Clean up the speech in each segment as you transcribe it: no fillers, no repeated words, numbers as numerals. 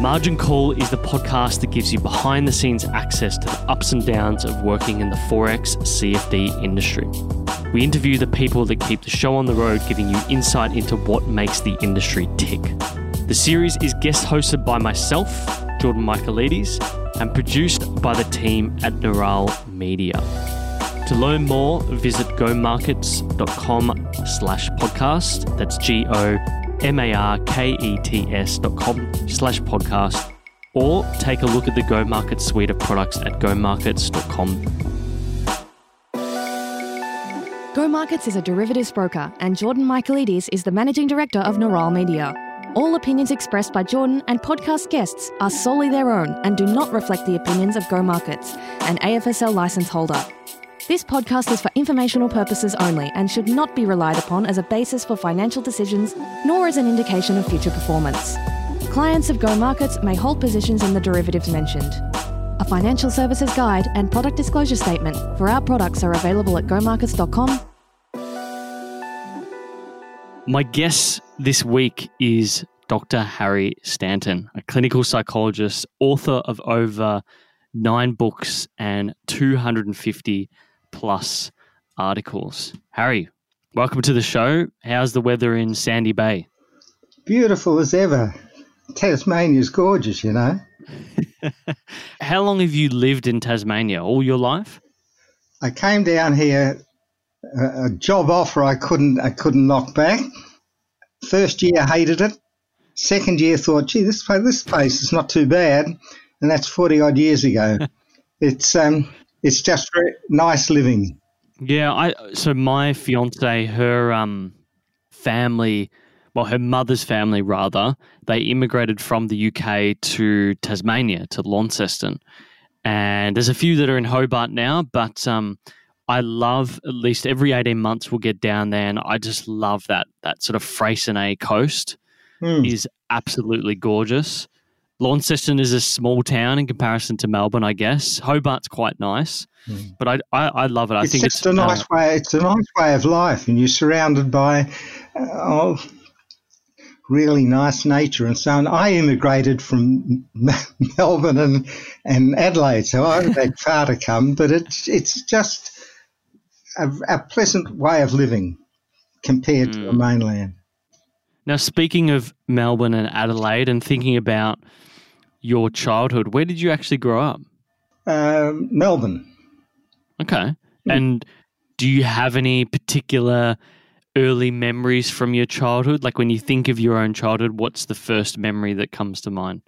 Margin Call is the podcast that gives you behind-the-scenes access to the ups and downs of working in the Forex CFD industry. We interview the people that keep the show on the road, giving you insight into what makes the industry tick. The series is guest hosted by myself, Jordan Michaelides, and produced by the team at Neural Media. To learn more, visit gomarkets.com/podcast. That's GOMARKETS.com/podcast, or take a look at the Go Markets suite of products at gomarkets.com. Go Markets is a derivatives broker, and Jordan Michaelides is the managing director of Neural Media. All opinions expressed by Jordan and podcast guests are solely their own and do not reflect the opinions of Go Markets, an AFSL license holder. This podcast is for informational purposes only and should not be relied upon as a basis for financial decisions, nor as an indication of future performance. Clients of Go Markets may hold positions in the derivatives mentioned. A financial services guide and product disclosure statement for our products are available at gomarkets.com. My guest this week is Dr. Harry Stanton, a clinical psychologist, author of over 9 books and 250 plus articles. Harry, welcome to the show. How's the weather in Sandy Bay? Beautiful as ever. Tasmania's gorgeous, you know. How long have you lived in Tasmania? All your life? I came down here, a job offer I couldn't knock back. First year I hated it. Second year thought, gee, this place is not too bad, and that's 40 odd years ago. It's just very nice living. Yeah, so my fiancée, her family, well, her mother's family rather, they immigrated from the UK to Tasmania, to Launceston. And there's a few that are in Hobart now, but I love, at least every 18 months we'll get down there, and I just love that sort of Freycinet Coast is absolutely gorgeous. Launceston is a small town in comparison to Melbourne, I guess. Hobart's quite nice, but I love it. It's a nice way of life, and you're surrounded by really nice nature and so on. I immigrated from Melbourne and Adelaide, so I haven't had far to come. But it's just a pleasant way of living compared to the mainland. Now, speaking of Melbourne and Adelaide and thinking about your childhood, where did you actually grow up? Melbourne. Okay. And do you have any particular early memories from your childhood? Like when you think of your own childhood, what's the first memory that comes to mind?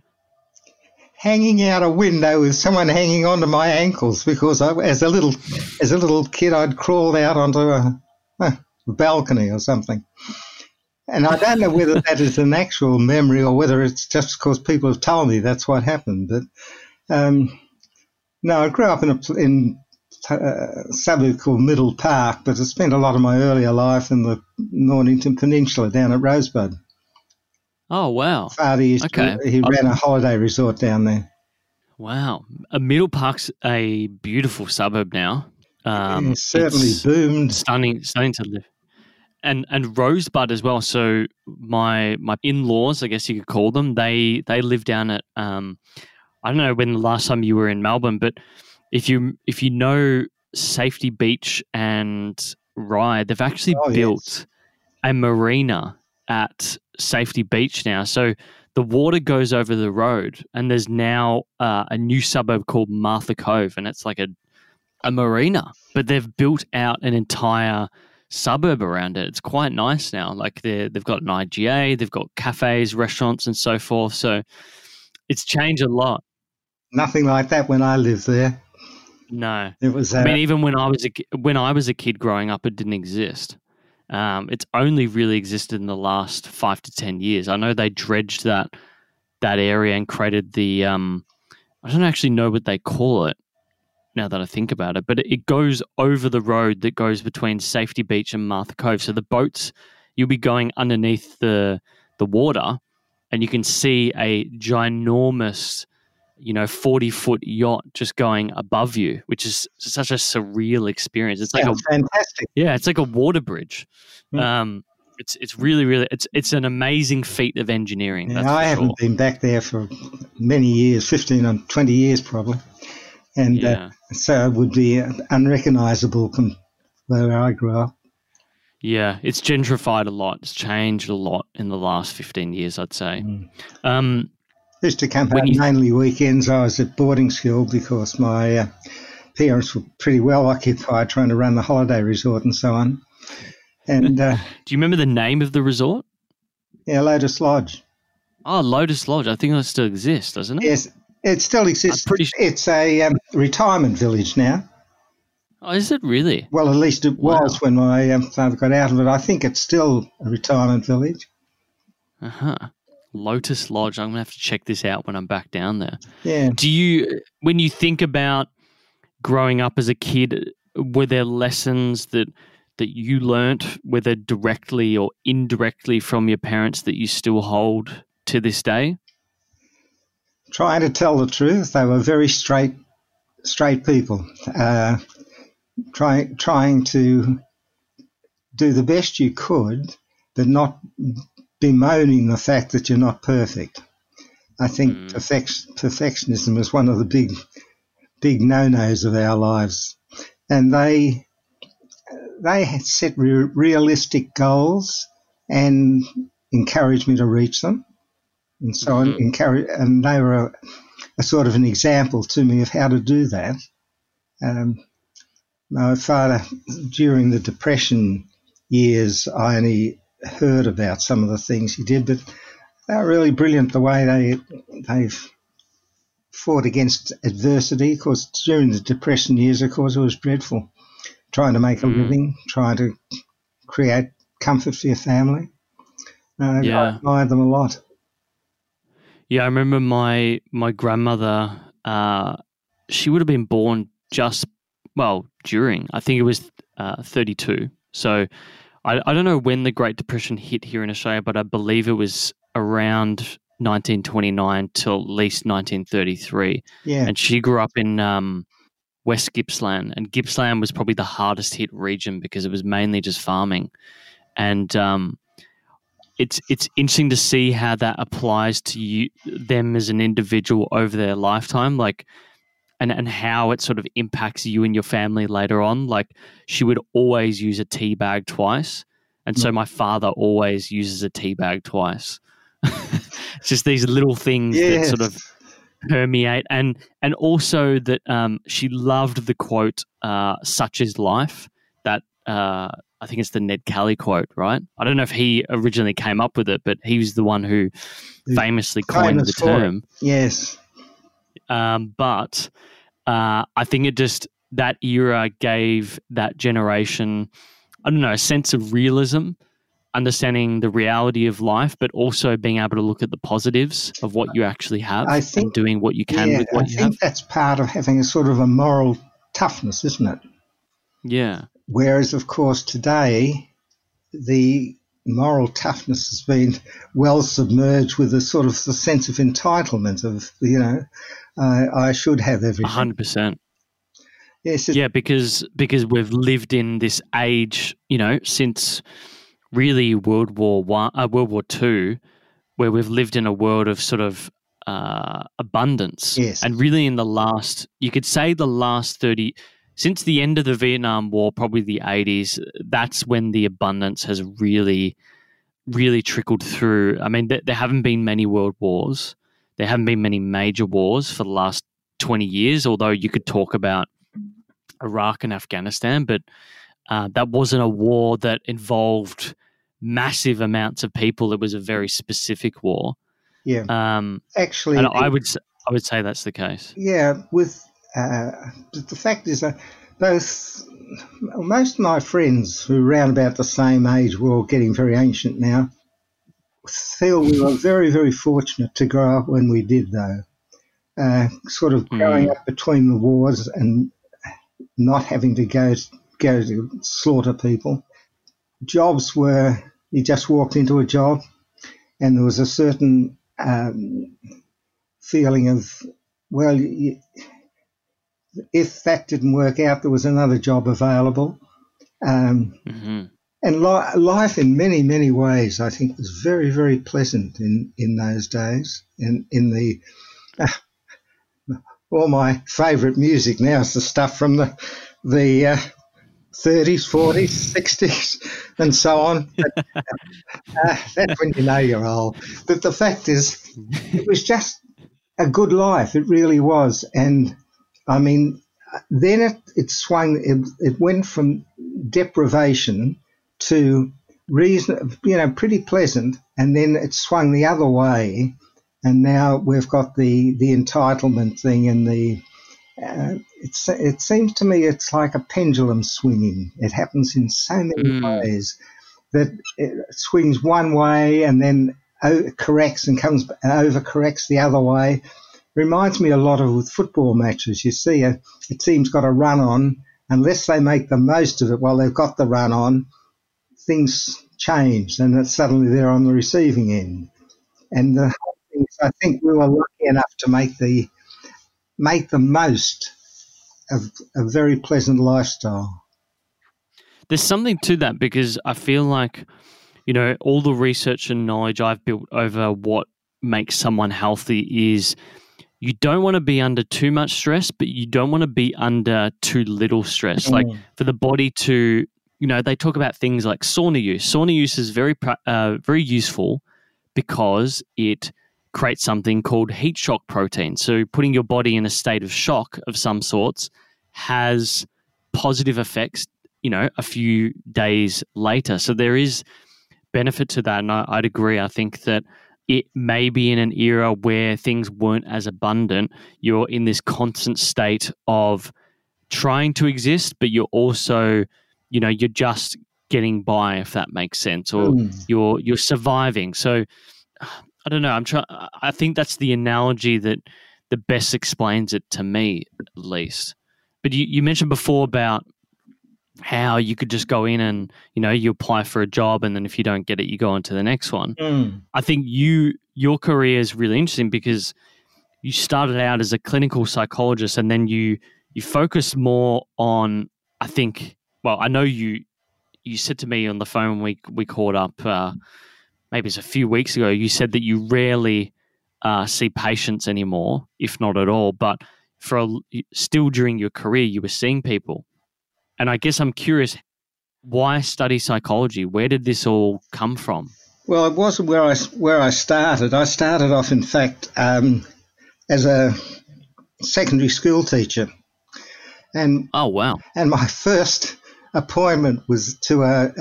Hanging out a window with someone hanging onto my ankles, because as a little kid, I'd crawled out onto a balcony or something. And I don't know whether that is an actual memory or whether it's just because people have told me that's what happened. But no, I grew up in a suburb called Middle Park, but I spent a lot of my earlier life in the Mornington Peninsula down at Rosebud. Oh, wow. Father ran a holiday resort down there. Wow. Middle Park's a beautiful suburb now. It certainly boomed. Stunning to live. And Rosebud as well. So my in-laws, I guess you could call them, they live down at I don't know when the last time you were in Melbourne, but if you know Safety Beach and Rye, they've actually built a marina at Safety Beach now. So the water goes over the road, and there's now a new suburb called Martha Cove, and it's like a marina. But they've built out an entire suburb around it. It's quite nice now. Like they've got an IGA, they've got cafes, restaurants and so forth. So it's changed a lot. Nothing like that when I lived there. No. It was I mean, even when I was a kid growing up, it didn't exist. It's only really existed in the last 5 to 10 years. I know they dredged that area and created the I don't actually know what they call it, now that I think about it, but it goes over the road that goes between Safety Beach and Martha Cove. So the boats, you'll be going underneath the water, and you can see a ginormous, 40-foot yacht just going above you, which is such a surreal experience. It's like fantastic. Yeah, it's like a water bridge. It's really it's an amazing feat of engineering. Yeah, I haven't been back there for many years, 15 or 20 years probably, and so it would be unrecognisable from where I grew up. Yeah, it's gentrified a lot. It's changed a lot in the last 15 years, I'd say. Mm. Used to come home mainly weekends. I was at boarding school because my parents were pretty well occupied trying to run the holiday resort and so on. And do you remember the name of the resort? Yeah, Lotus Lodge. Oh, Lotus Lodge. I think that still exists, doesn't it? Yes, it still exists. It's a retirement village now. Oh, is it really? Well, at least it was when my father got out of it. I think it's still a retirement village. Uh-huh. Lotus Lodge. I'm going to have to check this out when I'm back down there. Yeah. Do you, when you think about growing up as a kid, were there lessons that you learnt, whether directly or indirectly from your parents, that you still hold to this day? Trying to tell the truth. They were very straight people. Trying to do the best you could, but not bemoaning the fact that you're not perfect. I think perfectionism is one of the big no-nos of our lives. And they had set realistic goals and encouraged me to reach them. And so and they were a sort of an example to me of how to do that. My father, during the Depression years, I only heard about some of the things he did, but they were really brilliant the way they fought against adversity. Of course, during the Depression years, of course, it was dreadful, trying to make a living, trying to create comfort for your family. I admired them a lot. Yeah, I remember my grandmother, she would have been born just I think it was 32. So I don't know when the Great Depression hit here in Australia, but I believe it was around 1929 till at least 1933. Yeah. And she grew up in West Gippsland. And Gippsland was probably the hardest hit region because it was mainly just farming. And it's interesting to see how that applies to them as an individual over their lifetime. Like, and how it sort of impacts you and your family later on. Like, she would always use a tea bag twice. And so my father always uses a tea bag twice. It's just these little things that sort of permeate. And also that she loved the quote, such is life, that I think it's the Ned Kelly quote, right? I don't know if he originally came up with it, but he was the one who famously coined the term. Yes. But I think it just, that era gave that generation, I don't know, a sense of realism, understanding the reality of life, but also being able to look at the positives of what you actually have, I think, and doing what you can with what you have. I think that's part of having a sort of a moral toughness, isn't it? Yeah. Whereas, of course, today the moral toughness has been well submerged with a sort of the sense of entitlement of, I should have everything. 100%. Yes. Because we've lived in this age, since really World War II, where we've lived in a world of sort of abundance. Yes. And really in the last 30, since the end of the Vietnam War, probably the 80s, that's when the abundance has really, really trickled through. I mean, there haven't been many world wars. There haven't been many major wars for the last 20 years, although you could talk about Iraq and Afghanistan, but that wasn't a war that involved massive amounts of people. It was a very specific war. Yeah. Actually, and I would say that's the case. Yeah, but the fact is that most of my friends who are around about the same age, we're all getting very ancient now, feel we were very, very fortunate to grow up when we did, though. Sort of growing up between the wars and not having to go to slaughter people. Jobs were, you just walked into a job and there was a certain feeling of, if that didn't work out, there was another job available. And life in many, many ways, I think, was very, very pleasant in those days. And in the all my favourite music now is the stuff from the 30s, 40s, 60s, and so on. But, that's when you know you're old. But the fact is, it was just a good life. It really was. And I mean, then it swung. It went from deprivation to reason, pretty pleasant, and then it swung the other way, and now we've got the entitlement thing and the. It seems to me it's like a pendulum swinging. It happens in so many ways that it swings one way and then corrects and comes overcorrects the other way. Reminds me a lot of with football matches. You see, a team's got a run on. Unless they make the most of it while they've got the run on, things change, and suddenly they're on the receiving end. And the whole thing, I think we were lucky enough to make the most of a very pleasant lifestyle. There's something to that, because I feel like, all the research and knowledge I've built over what makes someone healthy is you don't want to be under too much stress, but you don't want to be under too little stress. Like for the body to... they talk about things like sauna use. Sauna use is very, very useful because it creates something called heat shock protein. So putting your body in a state of shock of some sorts has positive effects, a few days later. So there is benefit to that. And I'd agree. I think that it may be in an era where things weren't as abundant. You're in this constant state of trying to exist, but you're also... you're just getting by, if that makes sense, or you're surviving. So I don't know. I think that's the analogy that best explains it to me, at least. But you mentioned before about how you could just go in and, you apply for a job, and then if you don't get it, you go on to the next one. I think your career is really interesting because you started out as a clinical psychologist, and then you focus more on, I think. Well, I know you said to me on the phone when we caught up, maybe it's a few weeks ago, you said that you rarely see patients anymore, if not at all, but still during your career, you were seeing people. And I guess I'm curious, why study psychology? Where did this all come from? Well, it wasn't where I started. I started off, in fact, as a secondary school teacher. And, oh, wow. And my first... appointment was to a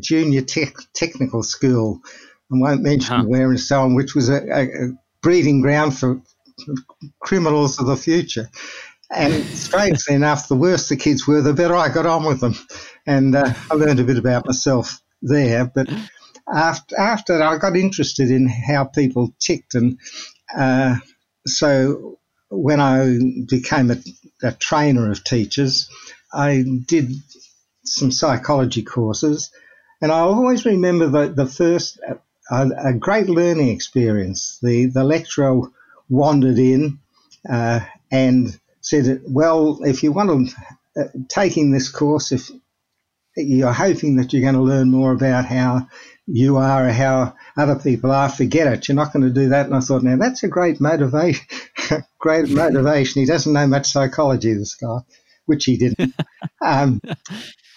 junior technical school. I won't mention where and so on, which was a breeding ground for criminals of the future. And strangely enough, the worse the kids were, the better I got on with them. And I learned a bit about myself there. But after I got interested in how people ticked. And so when I became a trainer of teachers, I did some psychology courses, and I always remember the first a great learning experience. The lecturer wandered in and said, "Well, if you want to taking this course, if you're hoping that you're going to learn more about how you are or how other people are, forget it. You're not going to do that." And I thought, now that's a great motivation. Great motivation. He doesn't know much psychology, this guy. Which he didn't.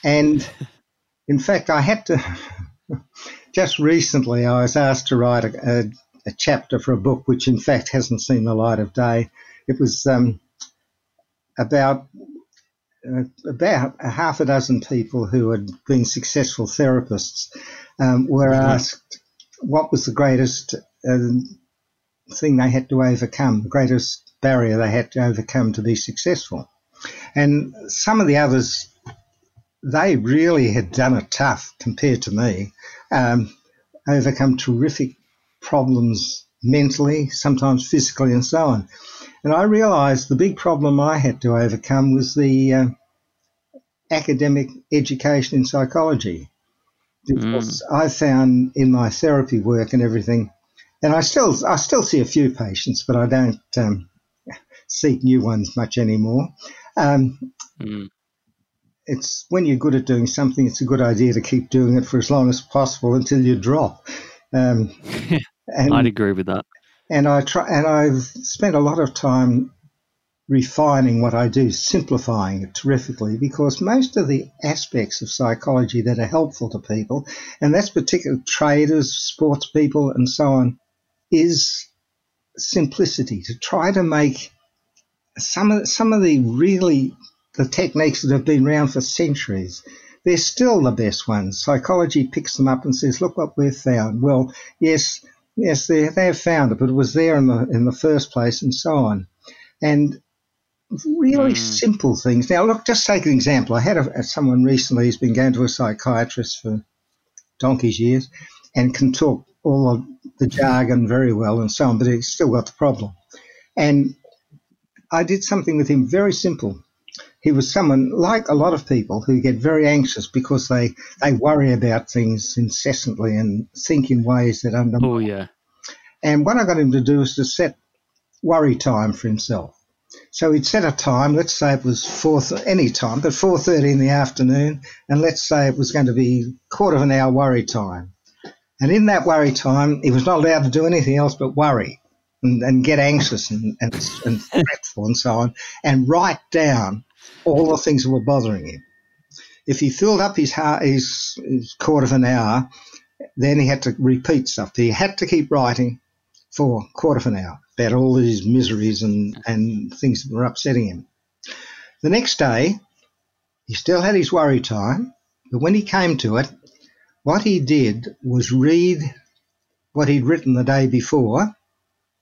And in fact, I had to, just recently I was asked to write a chapter for a book, which in fact hasn't seen the light of day. It was about a half a dozen people who had been successful therapists were asked what was the greatest thing they had to overcome, the greatest barrier they had to overcome to be successful. And some of the others, they really had done it tough compared to me, overcome terrific problems mentally, sometimes physically and so on. And I realised the big problem I had to overcome was the academic education in psychology. Because I found in my therapy work and everything, and I still see a few patients, but I don't seek new ones much anymore. it's when you're good at doing something, it's a good idea to keep doing it for as long as possible until you drop. I'd agree with that. And I've spent a lot of time refining what I do, simplifying it terrifically, because most of the aspects of psychology that are helpful to people, and that's particularly traders, sports people, and so on, is simplicity, to try to make some of the techniques that have been around for centuries. They're still the best ones. Psychology picks them up and says, look what we've found. Well, yes, they found it, but it was there in the first place, and so on. And really simple things. Now, look, just take an example. I had someone recently who's been going to a psychiatrist for donkey's years and can talk all of the jargon very well and so on, but he's still got the problem. And I did something with him very simple. He was someone, like a lot of people, who get very anxious because they worry about things incessantly and think in ways that undermine. Oh, yeah. And what I got him to do was to set worry time for himself. So he'd set a time, let's say it was any time, but 4:30 in the afternoon, and let's say it was going to be quarter of an hour worry time. And in that worry time, he was not allowed to do anything else but worry and get anxious and fretful and so on, and write down all the things that were bothering him. If he filled up his quarter of an hour, then he had to repeat stuff. He had to keep writing for a quarter of an hour about all his miseries and things that were upsetting him. The next day, he still had his worry time, but when he came to it, what he did was read what he'd written the day before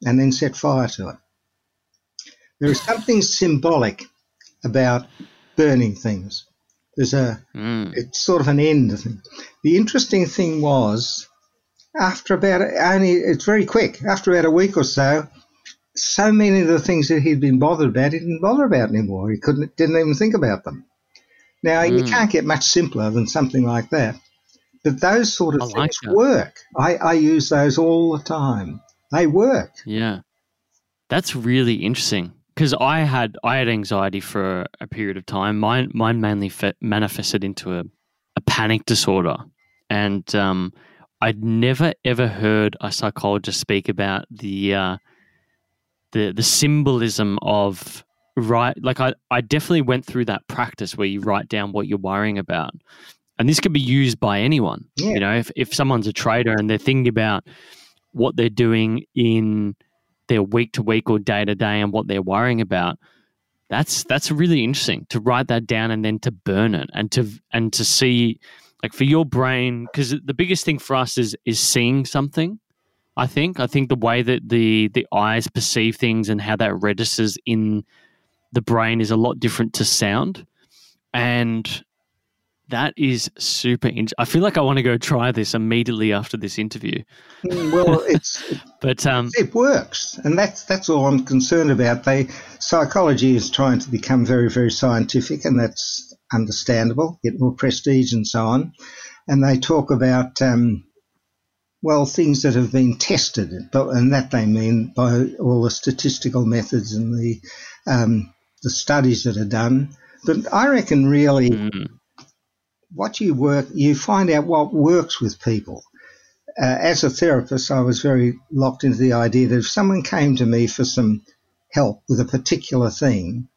and then set fire to it. There is something symbolic about burning things. There's it's sort of an end thing. The interesting thing was, it's very quick. After about a week or so many of the things that he'd been bothered about, he didn't bother about anymore. He didn't even think about them. Now, you can't get much simpler than something like that. But those sort of things work. I use those all the time. They work. Yeah. That's really interesting. Because I had anxiety for a period of time. Mine mainly manifested into a panic disorder. And I'd never, ever heard a psychologist speak about the symbolism of write. Like I definitely went through that practice where you write down what you're worrying about. And this could be used by anyone. Yeah. You know, if someone's a trader and they're thinking about what they're doing in their week to week or day to day and what they're worrying about, that's really interesting to write that down and then to burn it and to see, like, for your brain, because the biggest thing for us is seeing something. I think the way that the eyes perceive things and how that registers in the brain is a lot different to sound, and that is super interesting. I feel like I want to go try this immediately after this interview. Well, it works, and that's all I'm concerned about. Psychology is trying to become very, very scientific, and that's understandable. Get more prestige and so on, and they talk about things that have been tested, and that they mean by all the statistical methods and the studies that are done. But I reckon really. What you find out what works with people. As a therapist, I was very locked into the idea that if someone came to me for some help with a particular thing,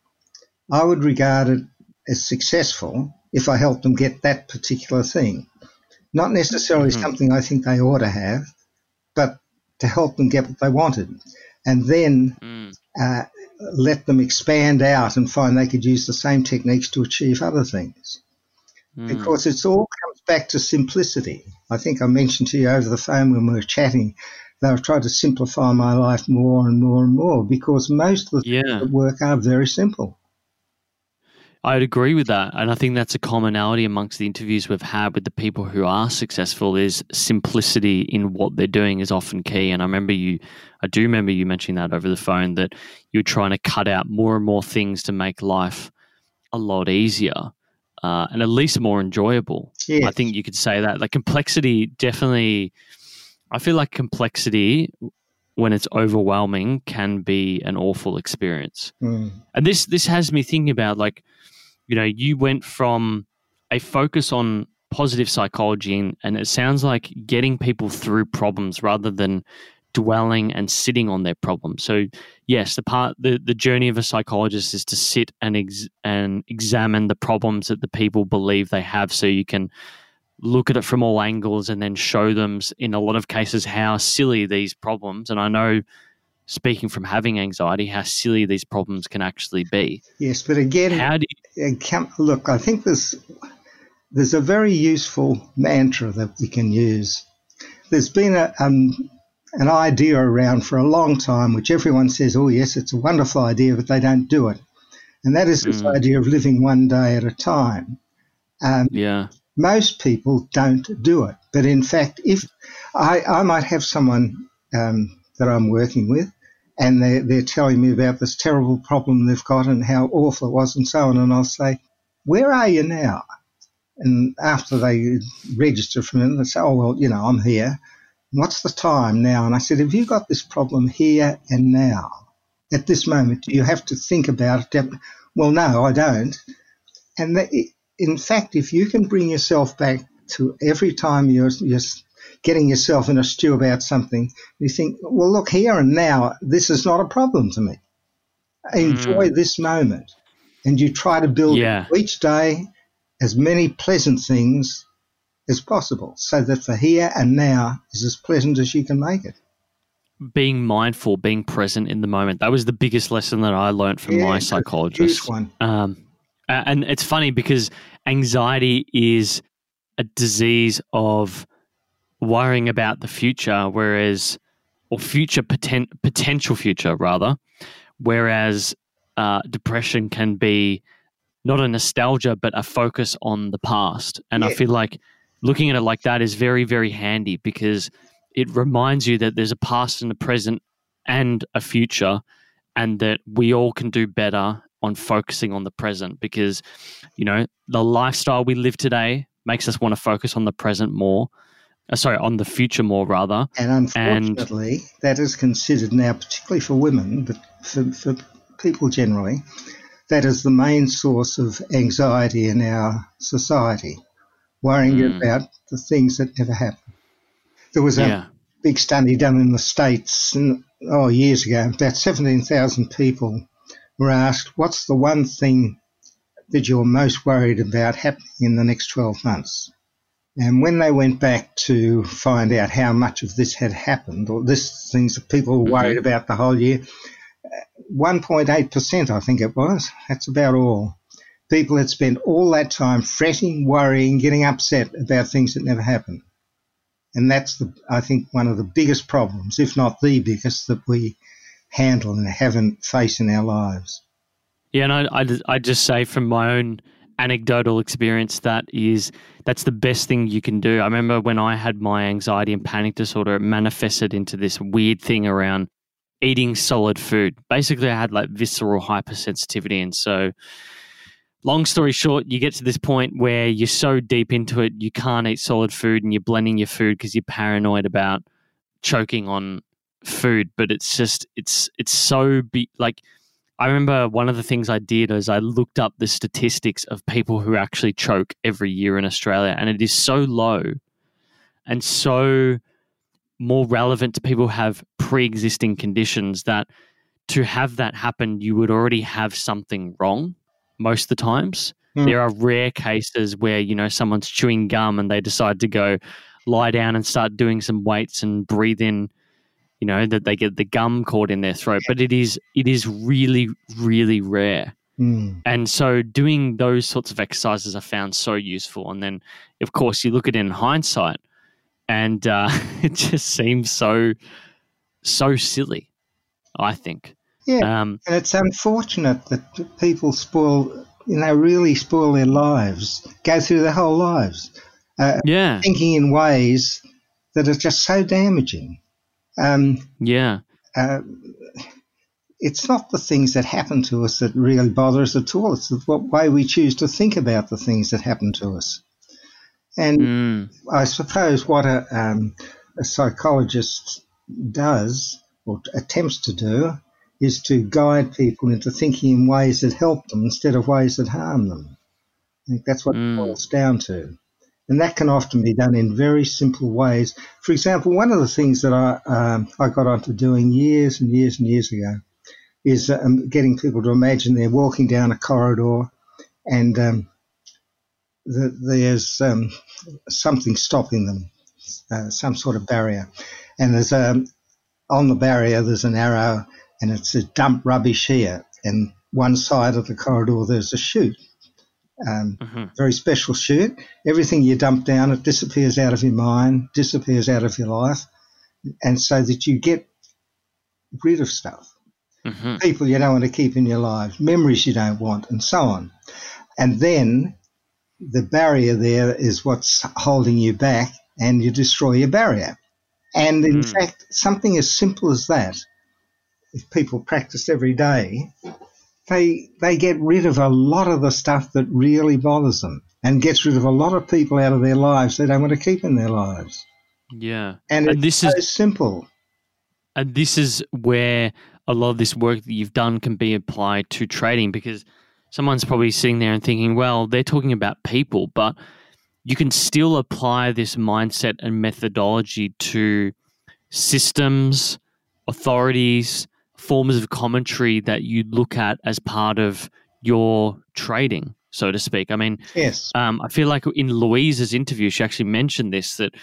I would regard it as successful if I helped them get that particular thing. Not necessarily something I think they ought to have, but to help them get what they wanted. And then let them expand out and find they could use the same techniques to achieve other things. Because it all comes back to simplicity. I think I mentioned to you over the phone when we were chatting that I've tried to simplify my life more and more and more, because most of the things that work are very simple. I'd agree with that. And I think that's a commonality amongst the interviews we've had with the people who are successful, is simplicity in what they're doing is often key. And I do remember you mentioning that over the phone, that you're trying to cut out more and more things to make life a lot easier. And at least more enjoyable. Yes. I think you could say that. Like complexity, definitely, I feel like complexity, when it's overwhelming, can be an awful experience. And this has me thinking about, like, you know, you went from a focus on positive psychology, and it sounds like getting people through problems rather than dwelling and sitting on their problems. So yes, the journey of a psychologist is to sit and examine the problems that the people believe they have, so you can look at it from all angles and then show them, in a lot of cases, how silly these problems, and I know, speaking from having anxiety, how silly these problems can actually be. Yes, but again, look, I think there's a very useful mantra that we can use. There's been an idea around for a long time, which everyone says, oh yes, it's a wonderful idea, but they don't do it. And that is this idea of living one day at a time. Most people don't do it. But in fact, if I might have someone that I'm working with, and they're telling me about this terrible problem they've got and how awful it was and so on, and I'll say, where are you now? And after they register from it, they say, oh, well, you know, I'm here. What's the time now? And I said, have you got this problem here and now? At this moment, do you have to think about it? Well, no, I don't. And in fact, if you can bring yourself back to every time you're getting yourself in a stew about something, you think, well, look, here and now, this is not a problem to me. Enjoy this moment. And you try to build each day as many pleasant things as possible, so that for here and now is as pleasant as you can make it. Being mindful, being present in the moment. That was the biggest lesson that I learned from my psychologist. And it's funny because anxiety is a disease of worrying about the future, whereas depression can be not a nostalgia, but a focus on the past. And I feel like looking at it like that is very, very handy, because it reminds you that there's a past and a present and a future, and that we all can do better on focusing on the present, because, you know, the lifestyle we live today makes us want to focus on the present more, on the future more rather. And unfortunately, that is considered now, particularly for women, but for people generally, that is the main source of anxiety in our society. Worrying about the things that never happened. There was a big study done in the States years ago. About 17,000 people were asked, what's the one thing that you're most worried about happening in the next 12 months? And when they went back to find out how much of this had happened, or this things that people were worried about the whole year, 1.8%, I think it was. That's about all. People had spent all that time fretting, worrying, getting upset about things that never happened. And that's, I think, one of the biggest problems, if not the biggest, that we handle and haven't faced in our lives. Yeah, and I just say from my own anecdotal experience, that's the best thing you can do. I remember when I had my anxiety and panic disorder, it manifested into this weird thing around eating solid food. Basically, I had like visceral hypersensitivity, and so... long story short, you get to this point where you're so deep into it, you can't eat solid food, and you're blending your food because you're paranoid about choking on food. But it's just, I remember one of the things I did is I looked up the statistics of people who actually choke every year in Australia, and it is so low and so more relevant to people who have pre-existing conditions, that to have that happen, you would already have something wrong. Most of the times, there are rare cases where, you know, someone's chewing gum and they decide to go lie down and start doing some weights and breathe in, you know, that they get the gum caught in their throat. But it is really, really rare. And so doing those sorts of exercises I found so useful. And then, of course, you look at it in hindsight and it just seems so silly, I think. Yeah, and it's unfortunate that people really spoil their lives, go through their whole lives thinking in ways that are just so damaging. It's not the things that happen to us that really bother us at all. It's the way we choose to think about the things that happen to us. And I suppose what a psychologist does or attempts to do is to guide people into thinking in ways that help them instead of ways that harm them. I think that's what it boils down to. And that can often be done in very simple ways. For example, one of the things that I got onto doing years and years and years ago is getting people to imagine they're walking down a corridor and there's something stopping them, some sort of barrier. And there's on the barrier there's an arrow and it says dump rubbish here. And one side of the corridor there's a chute. Very special chute. Everything you dump down, it disappears out of your mind, disappears out of your life, and so that you get rid of stuff. Mm-hmm. People you don't want to keep in your life, memories you don't want, and so on. And then the barrier there is what's holding you back, and you destroy your barrier. And in fact, something as simple as that, if people practice every day, they get rid of a lot of the stuff that really bothers them and gets rid of a lot of people out of their lives they don't want to keep in their lives. Yeah. And it's so simple. And this is where a lot of this work that you've done can be applied to trading, because someone's probably sitting there and thinking, well, they're talking about people, but you can still apply this mindset and methodology to systems, authorities, forms of commentary that you look at as part of your trading, so to speak. I mean, yes. I feel like in Louise's interview, she actually mentioned this, that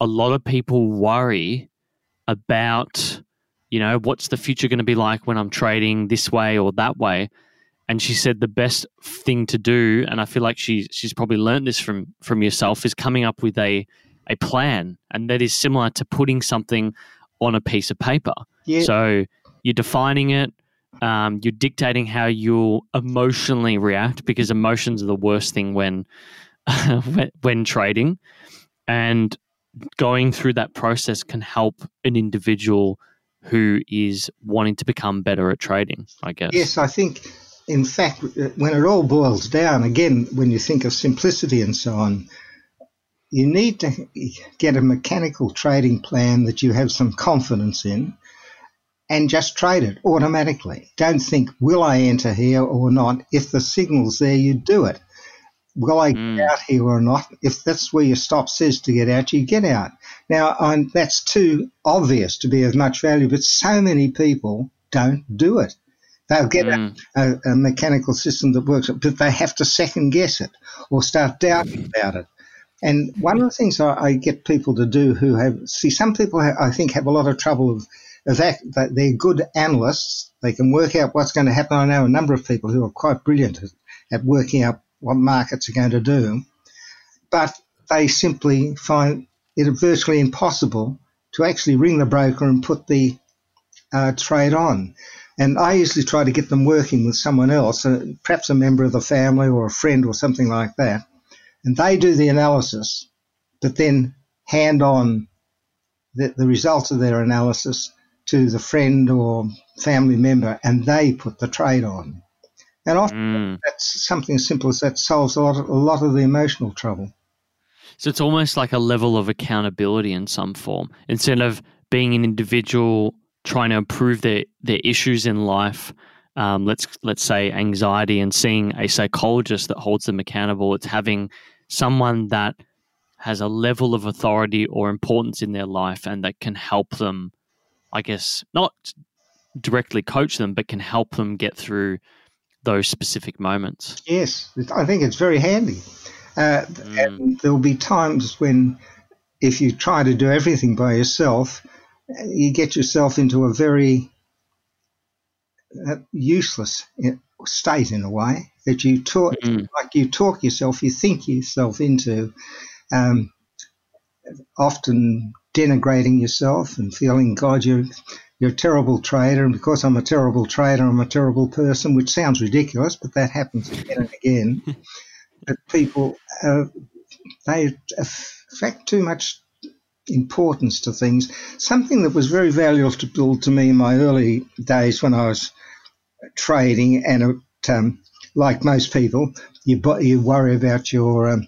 a lot of people worry about, you know, what's the future going to be like when I'm trading this way or that way? And she said the best thing to do, and I feel like she's probably learned this from yourself, is coming up with a plan. And that is similar to putting something on a piece of paper. Yeah. So you're defining it, you're dictating how you'll emotionally react, because emotions are the worst thing when trading. And going through that process can help an individual who is wanting to become better at trading, I guess. Yes, I think, in fact, when it all boils down, again, when you think of simplicity and so on, you need to get a mechanical trading plan that you have some confidence in, and just trade it automatically. Don't think, will I enter here or not? If the signal's there, you do it. Will I get out here or not? If that's where your stop says to get out, you get out. Now, that's too obvious to be of much value, but so many people don't do it. They'll get a mechanical system that works, but they have to second-guess it or start doubting about it. And one of the things I get people to do who have – see, some people I think have a lot of trouble with – that they're good analysts. They can work out what's going to happen. I know a number of people who are quite brilliant at working out what markets are going to do, but they simply find it virtually impossible to actually ring the broker and put the trade on. And I usually try to get them working with someone else, perhaps a member of the family or a friend or something like that, and they do the analysis, but then hand on the results of their analysis to the friend or family member, and they put the trade on. And often that's something as simple as that solves a lot of the emotional trouble. So it's almost like a level of accountability in some form. Instead of being an individual trying to improve their issues in life, let's say anxiety, and seeing a psychologist that holds them accountable, it's having someone that has a level of authority or importance in their life and that can help them, I guess, not directly coach them, but can help them get through those specific moments. Yes, I think it's very handy. And there'll be times when if you try to do everything by yourself, you get yourself into a very useless state in a way that you talk, like you talk yourself, you think yourself into often denigrating yourself and feeling, God, you're a terrible trader, and because I'm a terrible trader, I'm a terrible person, which sounds ridiculous, but that happens again and again. But people, they affect too much importance to things. Something that was very valuable to me in my early days when I was trading, and like most people, you worry about your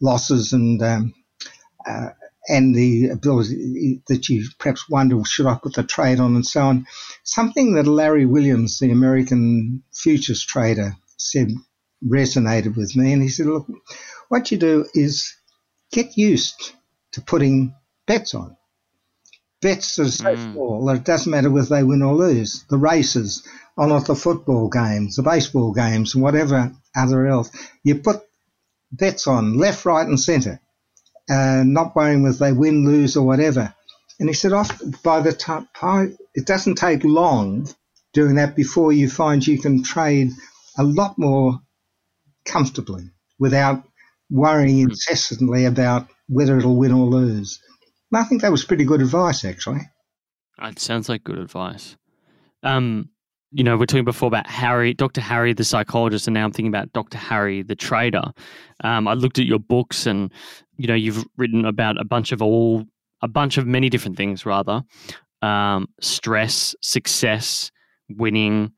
losses and and the ability that you perhaps wonder, should I put the trade on and so on. Something that Larry Williams, the American futures trader, said resonated with me, and he said, look, what you do is get used to putting bets on. Bets are so small that it doesn't matter whether they win or lose. The races, on at the football games, the baseball games, and whatever other else. You put bets on left, right and centre, not worrying whether they win, lose or whatever. And he said, by the time, it doesn't take long doing that before you find you can trade a lot more comfortably without worrying incessantly about whether it'll win or lose. And I think that was pretty good advice, actually. It sounds like good advice. You know, we're talking before about Harry, Dr. Harry, the psychologist, and now I'm thinking about Dr. Harry, the trader. I looked at your books, and you know, you've written about many different things, rather, stress, success, winning.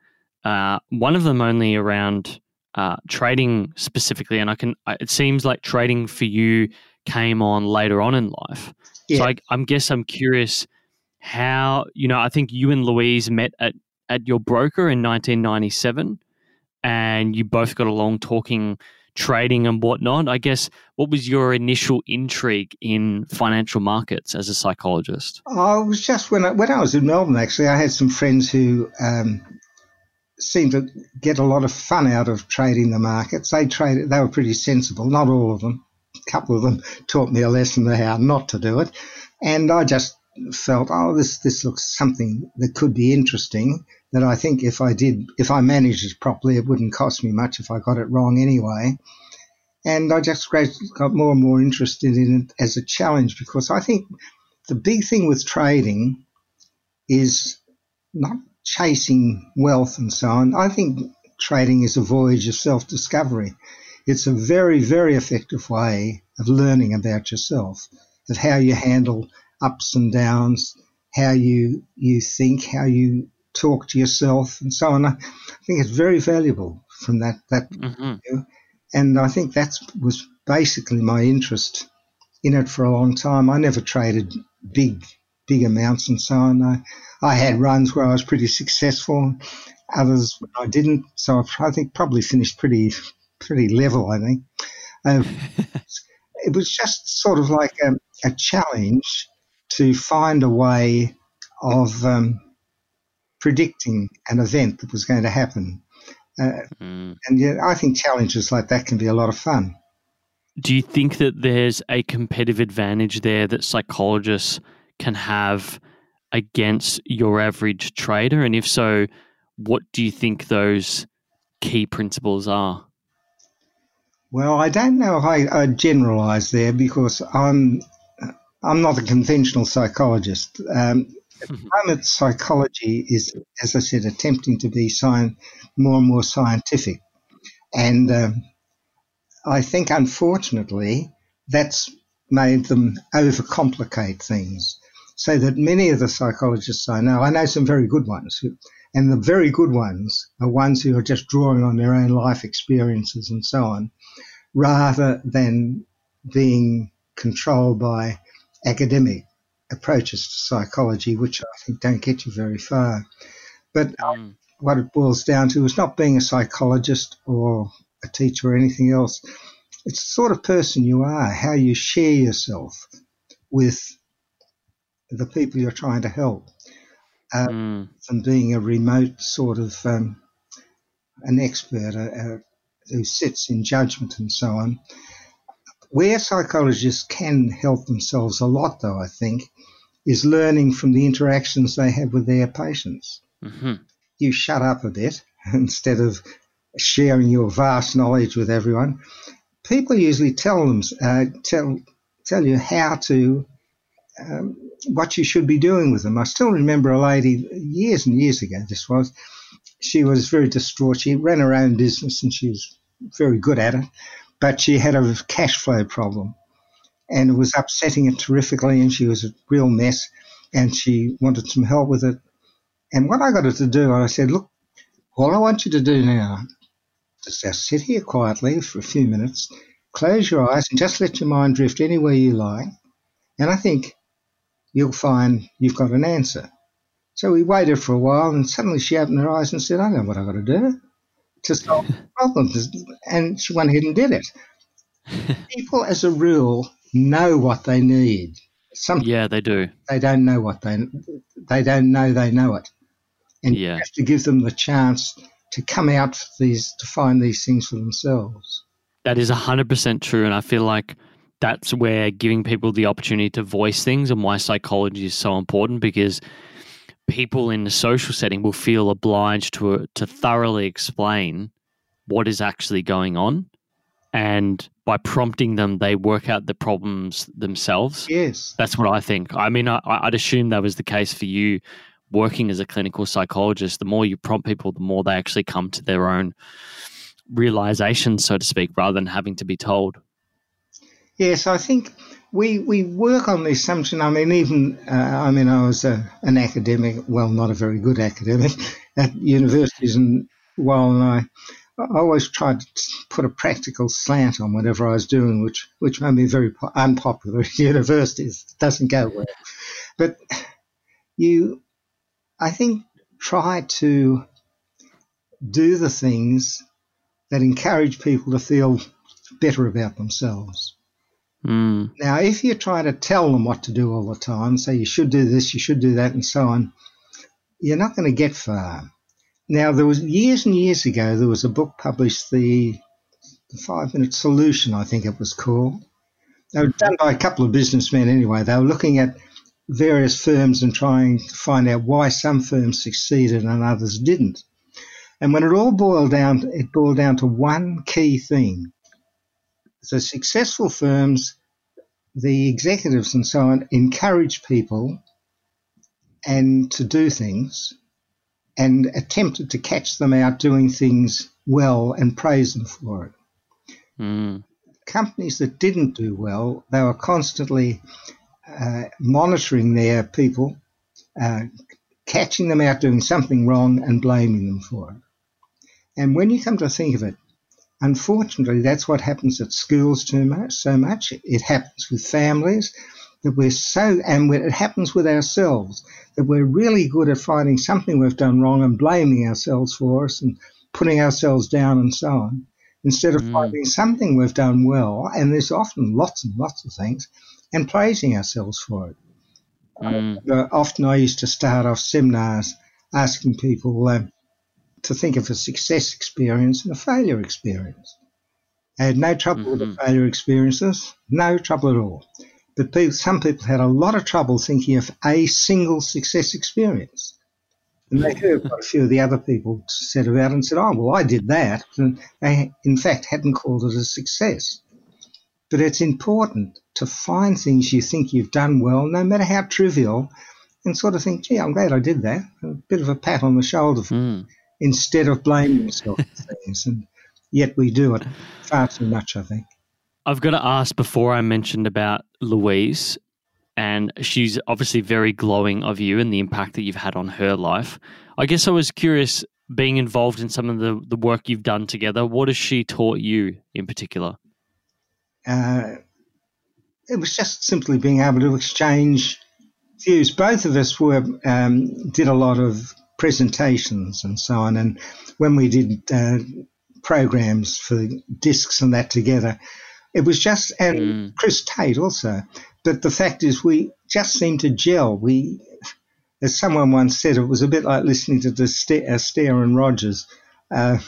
One of them only around trading specifically, and it seems like trading for you came on later on in life. Yeah. So I'm curious how, you know, I think you and Louise met at your broker in 1997, and you both got along talking trading and whatnot. I guess, what was your initial intrigue in financial markets as a psychologist? Oh, it was just when I was in Melbourne, actually. I had some friends who seemed to get a lot of fun out of trading the markets. They were pretty sensible, not all of them. A couple of them taught me a lesson on how not to do it. And I just felt, this looks something that could be interesting, that I think if I managed it properly, it wouldn't cost me much if I got it wrong anyway. And I just got more and more interested in it as a challenge, because I think the big thing with trading is not chasing wealth and so on. I think trading is a voyage of self-discovery. It's a very, very effective way of learning about yourself, of how you handle ups and downs, how you think, how you talk to yourself and so on. I think it's very valuable from that view. And I think that was basically my interest in it for a long time. I never traded big amounts and so on. I had runs where I was pretty successful, others when I didn't. So I think probably finished pretty level, I think. It was just sort of like a challenge to find a way of predicting an event that was going to happen. And yeah, I think challenges like that can be a lot of fun. Do you think that there's a competitive advantage there that psychologists can have against your average trader? And if so, what do you think those key principles are? Well, I don't know if I generalise there, because I'm not a conventional psychologist. At the moment, psychology is, as I said, attempting to be more and more scientific. And I think, unfortunately, that's made them overcomplicate things, so that many of the psychologists I know some very good ones, and the very good ones are ones who are just drawing on their own life experiences and so on, rather than being controlled by academic approaches to psychology, which I think don't get you very far. But what it boils down to is not being a psychologist or a teacher or anything else. It's the sort of person you are, how you share yourself with the people you're trying to help, from being a remote sort of an expert who sits in judgment and so on. Where psychologists can help themselves a lot, though, I think, is learning from the interactions they have with their patients. You shut up a bit instead of sharing your vast knowledge with everyone. People usually tell you how to, what you should be doing with them. I still remember a lady years and years ago, she was very distraught. She ran her own business and she was very good at it, but she had a cash flow problem and it was upsetting her terrifically, and she was a real mess and she wanted some help with it. And what I got her to do, I said, look, all I want you to do now, just sit here quietly for a few minutes, close your eyes and just let your mind drift anywhere you like, and I think you'll find you've got an answer. So we waited for a while, and suddenly she opened her eyes and said, I know what I've got to do to solve the problem. And she went ahead and did it. People, as a rule, know what they need. Sometimes yeah, they do. They don't know what they don't know they know it. And you have to give them the chance to come out to find these things for themselves. That is 100% true, and I feel like that's where giving people the opportunity to voice things and why psychology is so important, because people in the social setting will feel obliged to thoroughly explain what is actually going on. And by prompting them, they work out the problems themselves. Yes. That's what I think. I mean, I'd assume that was the case for you working as a clinical psychologist. The more you prompt people, the more they actually come to their own realization, so to speak, rather than having to be told. Yes, I think we work on the assumption. I mean, I was an academic, well, not a very good academic at universities, and while I always tried to put a practical slant on whatever I was doing, which made me very unpopular at universities. It doesn't go well. But I think, try to do the things that encourage people to feel better about themselves. Mm. Now, if you try to tell them what to do all the time, say you should do this, you should do that, and so on, you're not going to get far. Now, there was years and years ago, there was a book published, the 5-Minute Solution, I think it was called. They were done by a couple of businessmen anyway. They were looking at various firms and trying to find out why some firms succeeded and others didn't. And when it boiled down to one key thing. So successful firms, the executives and so on, encourage people and to do things, and attempted to catch them out doing things well and praise them for it. Mm. Companies that didn't do well, they were constantly monitoring their people, catching them out doing something wrong and blaming them for it. And when you come to think of it, unfortunately, that's what happens at schools so much. It happens with families. And it happens with ourselves, that we're really good at finding something we've done wrong and blaming ourselves for us and putting ourselves down and so on, instead of finding something we've done well, and there's often lots and lots of things, and praising ourselves for it. Often I used to start off seminars asking people to think of a success experience and a failure experience. I had no trouble with the failure experiences, no trouble at all. But some people had a lot of trouble thinking of a single success experience. And they heard what a few of the other people said about it and said, oh, well, I did that. And they, in fact, hadn't called it a success. But it's important to find things you think you've done well, no matter how trivial, and sort of think, gee, I'm glad I did that. A bit of a pat on the shoulder instead of blaming yourself for things. And yet we do it far too much, I think. I've got to ask, before I mentioned about Louise, and she's obviously very glowing of you and the impact that you've had on her life. I guess I was curious, being involved in some of the work you've done together, what has she taught you in particular? It was just simply being able to exchange views. Both of us did a lot of presentations and so on, and when we did programs for discs and that together, it was just, and Chris Tate also, but the fact is we just seemed to gel. We, as someone once said, it was a bit like listening to the Astaire and Rogers, the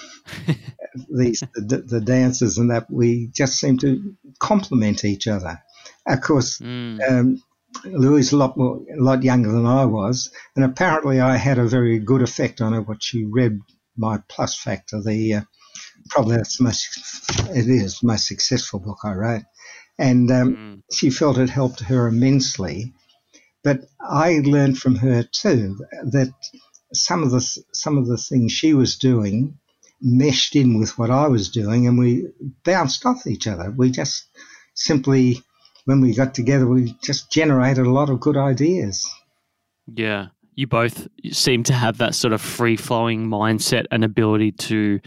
dancers and that. We just seemed to complement each other. Of course, Louise a lot younger than I was, and apparently I had a very good effect on her, what she read, my plus factor, probably the most successful book I wrote. And she felt it helped her immensely. But I learned from her too that some of the things she was doing meshed in with what I was doing, and we bounced off each other. We just simply, when we got together, we just generated a lot of good ideas. Yeah. You both seem to have that sort of free-flowing mindset and ability to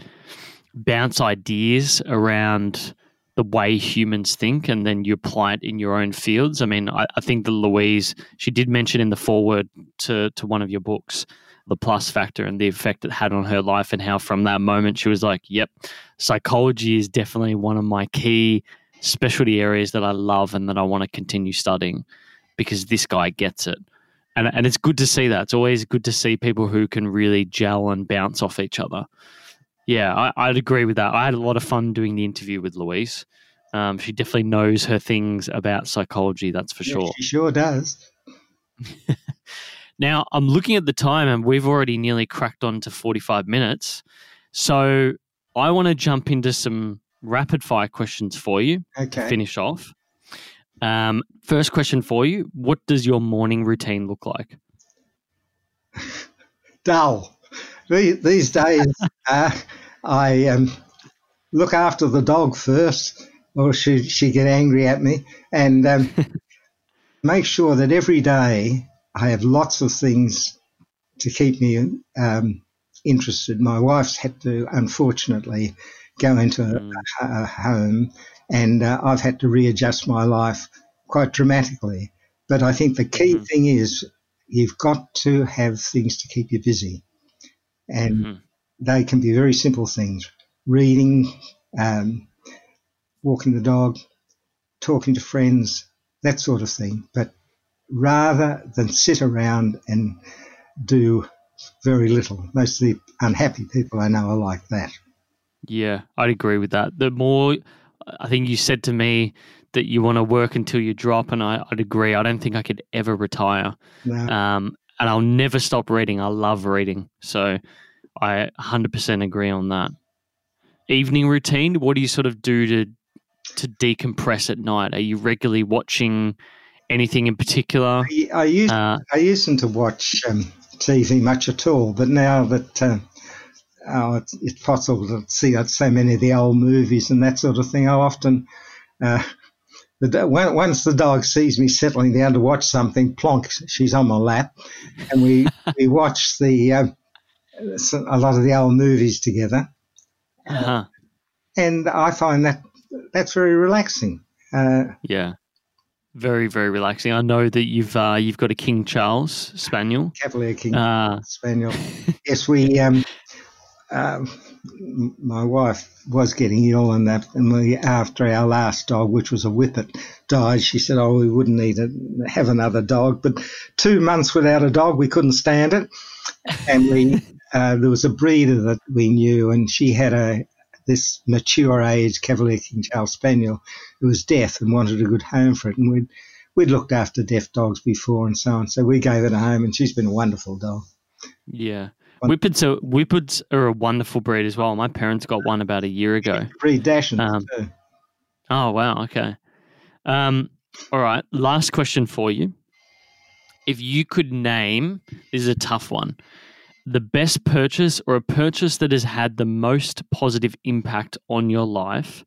bounce ideas around the way humans think, and then you apply it in your own fields. I mean, I think the Louise, she did mention in the foreword to one of your books, the plus factor and the effect it had on her life, and how from that moment she was like, yep, psychology is definitely one of my key specialty areas that I love and that I want to continue studying because this guy gets it. And it's good to see that. It's always good to see people who can really gel and bounce off each other. Yeah, I'd agree with that. I had a lot of fun doing the interview with Louise. She definitely knows her things about psychology, that's for sure. She sure does. Now, I'm looking at the time and we've already nearly cracked on to 45 minutes. So I want to jump into some rapid fire questions for you to finish off. First question for you, what does your morning routine look like? Dull. These days, I look after the dog first, or she get angry at me, and make sure that every day I have lots of things to keep me interested. My wife's had to, unfortunately, go into a home, and I've had to readjust my life quite dramatically. But I think the key thing is you've got to have things to keep you busy. And they can be very simple things, reading, walking the dog, talking to friends, that sort of thing. But rather than sit around and do very little, most of the unhappy people I know are like that. Yeah, I'd agree with that. The more, I think you said to me that you want to work until you drop, and I'd agree. I don't think I could ever retire. No. And I'll never stop reading. I love reading. So I 100% agree on that. Evening routine, what do you sort of do to decompress at night? Are you regularly watching anything in particular? I used to watch TV much at all, but now that it's possible to see so many of the old movies and that sort of thing, I often once the dog sees me settling down to watch something, plonk, she's on my lap, and we watch a lot of the old movies together, and I find that's very relaxing. Yeah, very, very relaxing. I know that you've got a King Charles Spaniel, Cavalier King Charles Spaniel. Yes, we. My wife was getting ill and that, and after our last dog, which was a whippet, died, she said, we wouldn't need to have another dog. But 2 months without a dog, we couldn't stand it. And there was a breeder that we knew, and she had this mature age Cavalier King Charles Spaniel who was deaf and wanted a good home for it. And we'd looked after deaf dogs before and so on. So we gave it a home, and she's been a wonderful dog. Yeah. Whippets are a wonderful breed as well. My parents got one about a year ago. Breed dashing. Oh, wow. Okay. All right. Last question for you. If you could name, this is a tough one, the best purchase or a purchase that has had the most positive impact on your life,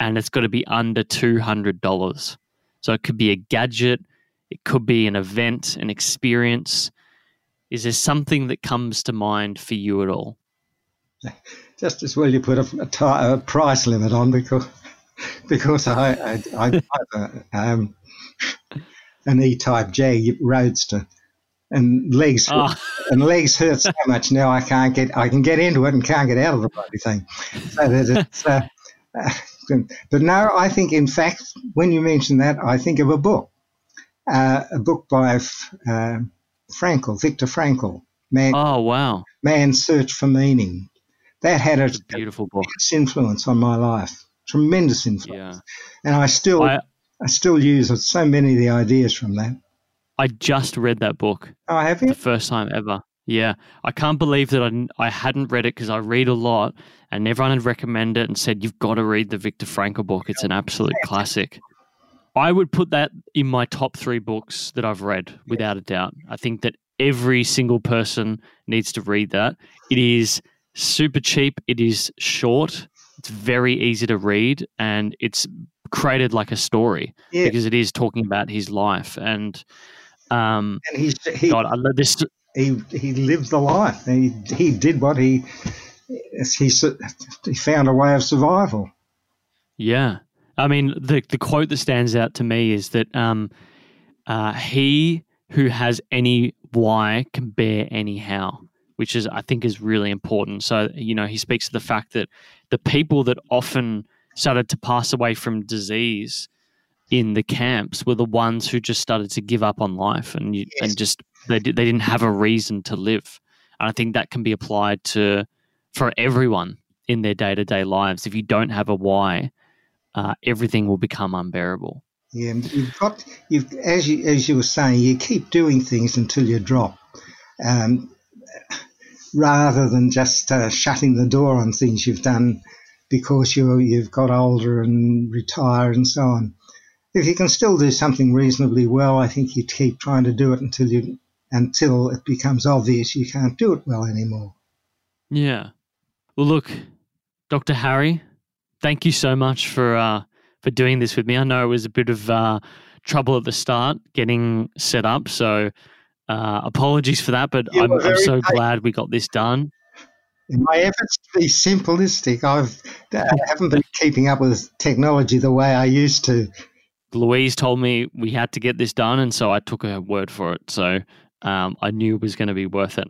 and it's got to be under $200. So it could be a gadget. It could be an event, an experience. Is there something that comes to mind for you at all? Just as well you put a price limit on, because I drive an E-type Jag Roadster, and legs hurt so much now I can get into it and can't get out of the bloody thing. So that it's, but no, I think in fact when you mention that I think of a book by. Victor Frankl. Man's Search for Meaning. That had a beautiful book. Influence on my life. Tremendous influence. Yeah. And I still use so many of the ideas from that. I just read that book. Oh, have you? The first time ever. Yeah. I can't believe that I hadn't read it because I read a lot and everyone had recommended it and said, you've got to read the Victor Frankl book. It's an absolute classic. I would put that in my top 3 books that I've read, without a doubt. I think that every single person needs to read that. It is super cheap. It is short. It's very easy to read, and it's created like a story because it is talking about his life. And he lived the life. He did what he found a way of survival. Yeah. I mean, the quote that stands out to me is that he who has any why can bear any how, which is, I think, is really important. So, you know, he speaks to the fact that the people that often started to pass away from disease in the camps were the ones who just started to give up on life and they didn't have a reason to live. And I think that can be applied to for everyone in their day-to-day lives. If you don't have a why, everything will become unbearable. Yeah, as you were saying, you keep doing things until you drop, rather than just shutting the door on things you've done because you've got older and retired and so on. If you can still do something reasonably well, I think you keep trying to do it until it becomes obvious you can't do it well anymore. Yeah. Well, look, Dr. Harry, thank you so much for doing this with me. I know it was a bit of trouble at the start getting set up, so apologies for that, but I'm so glad we got this done. In my efforts to be simplistic, I haven't been keeping up with technology the way I used to. Louise told me we had to get this done, and so I took her word for it. So I knew it was going to be worth it.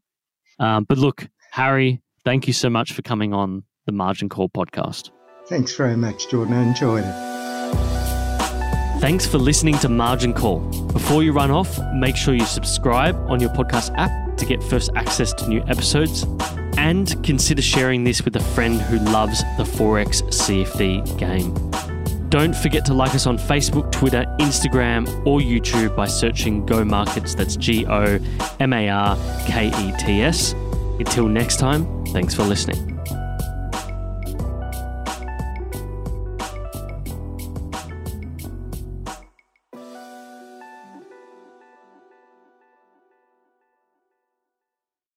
But look, Harry, thank you so much for coming on the Margin Call podcast. Thanks very much, Jordan. I enjoyed it. Thanks for listening to Margin Call. Before you run off, make sure you subscribe on your podcast app to get first access to new episodes, and consider sharing this with a friend who loves the Forex CFD game. Don't forget to like us on Facebook, Twitter, Instagram, or YouTube by searching Go Markets. That's GOMARKETS. Until next time, thanks for listening.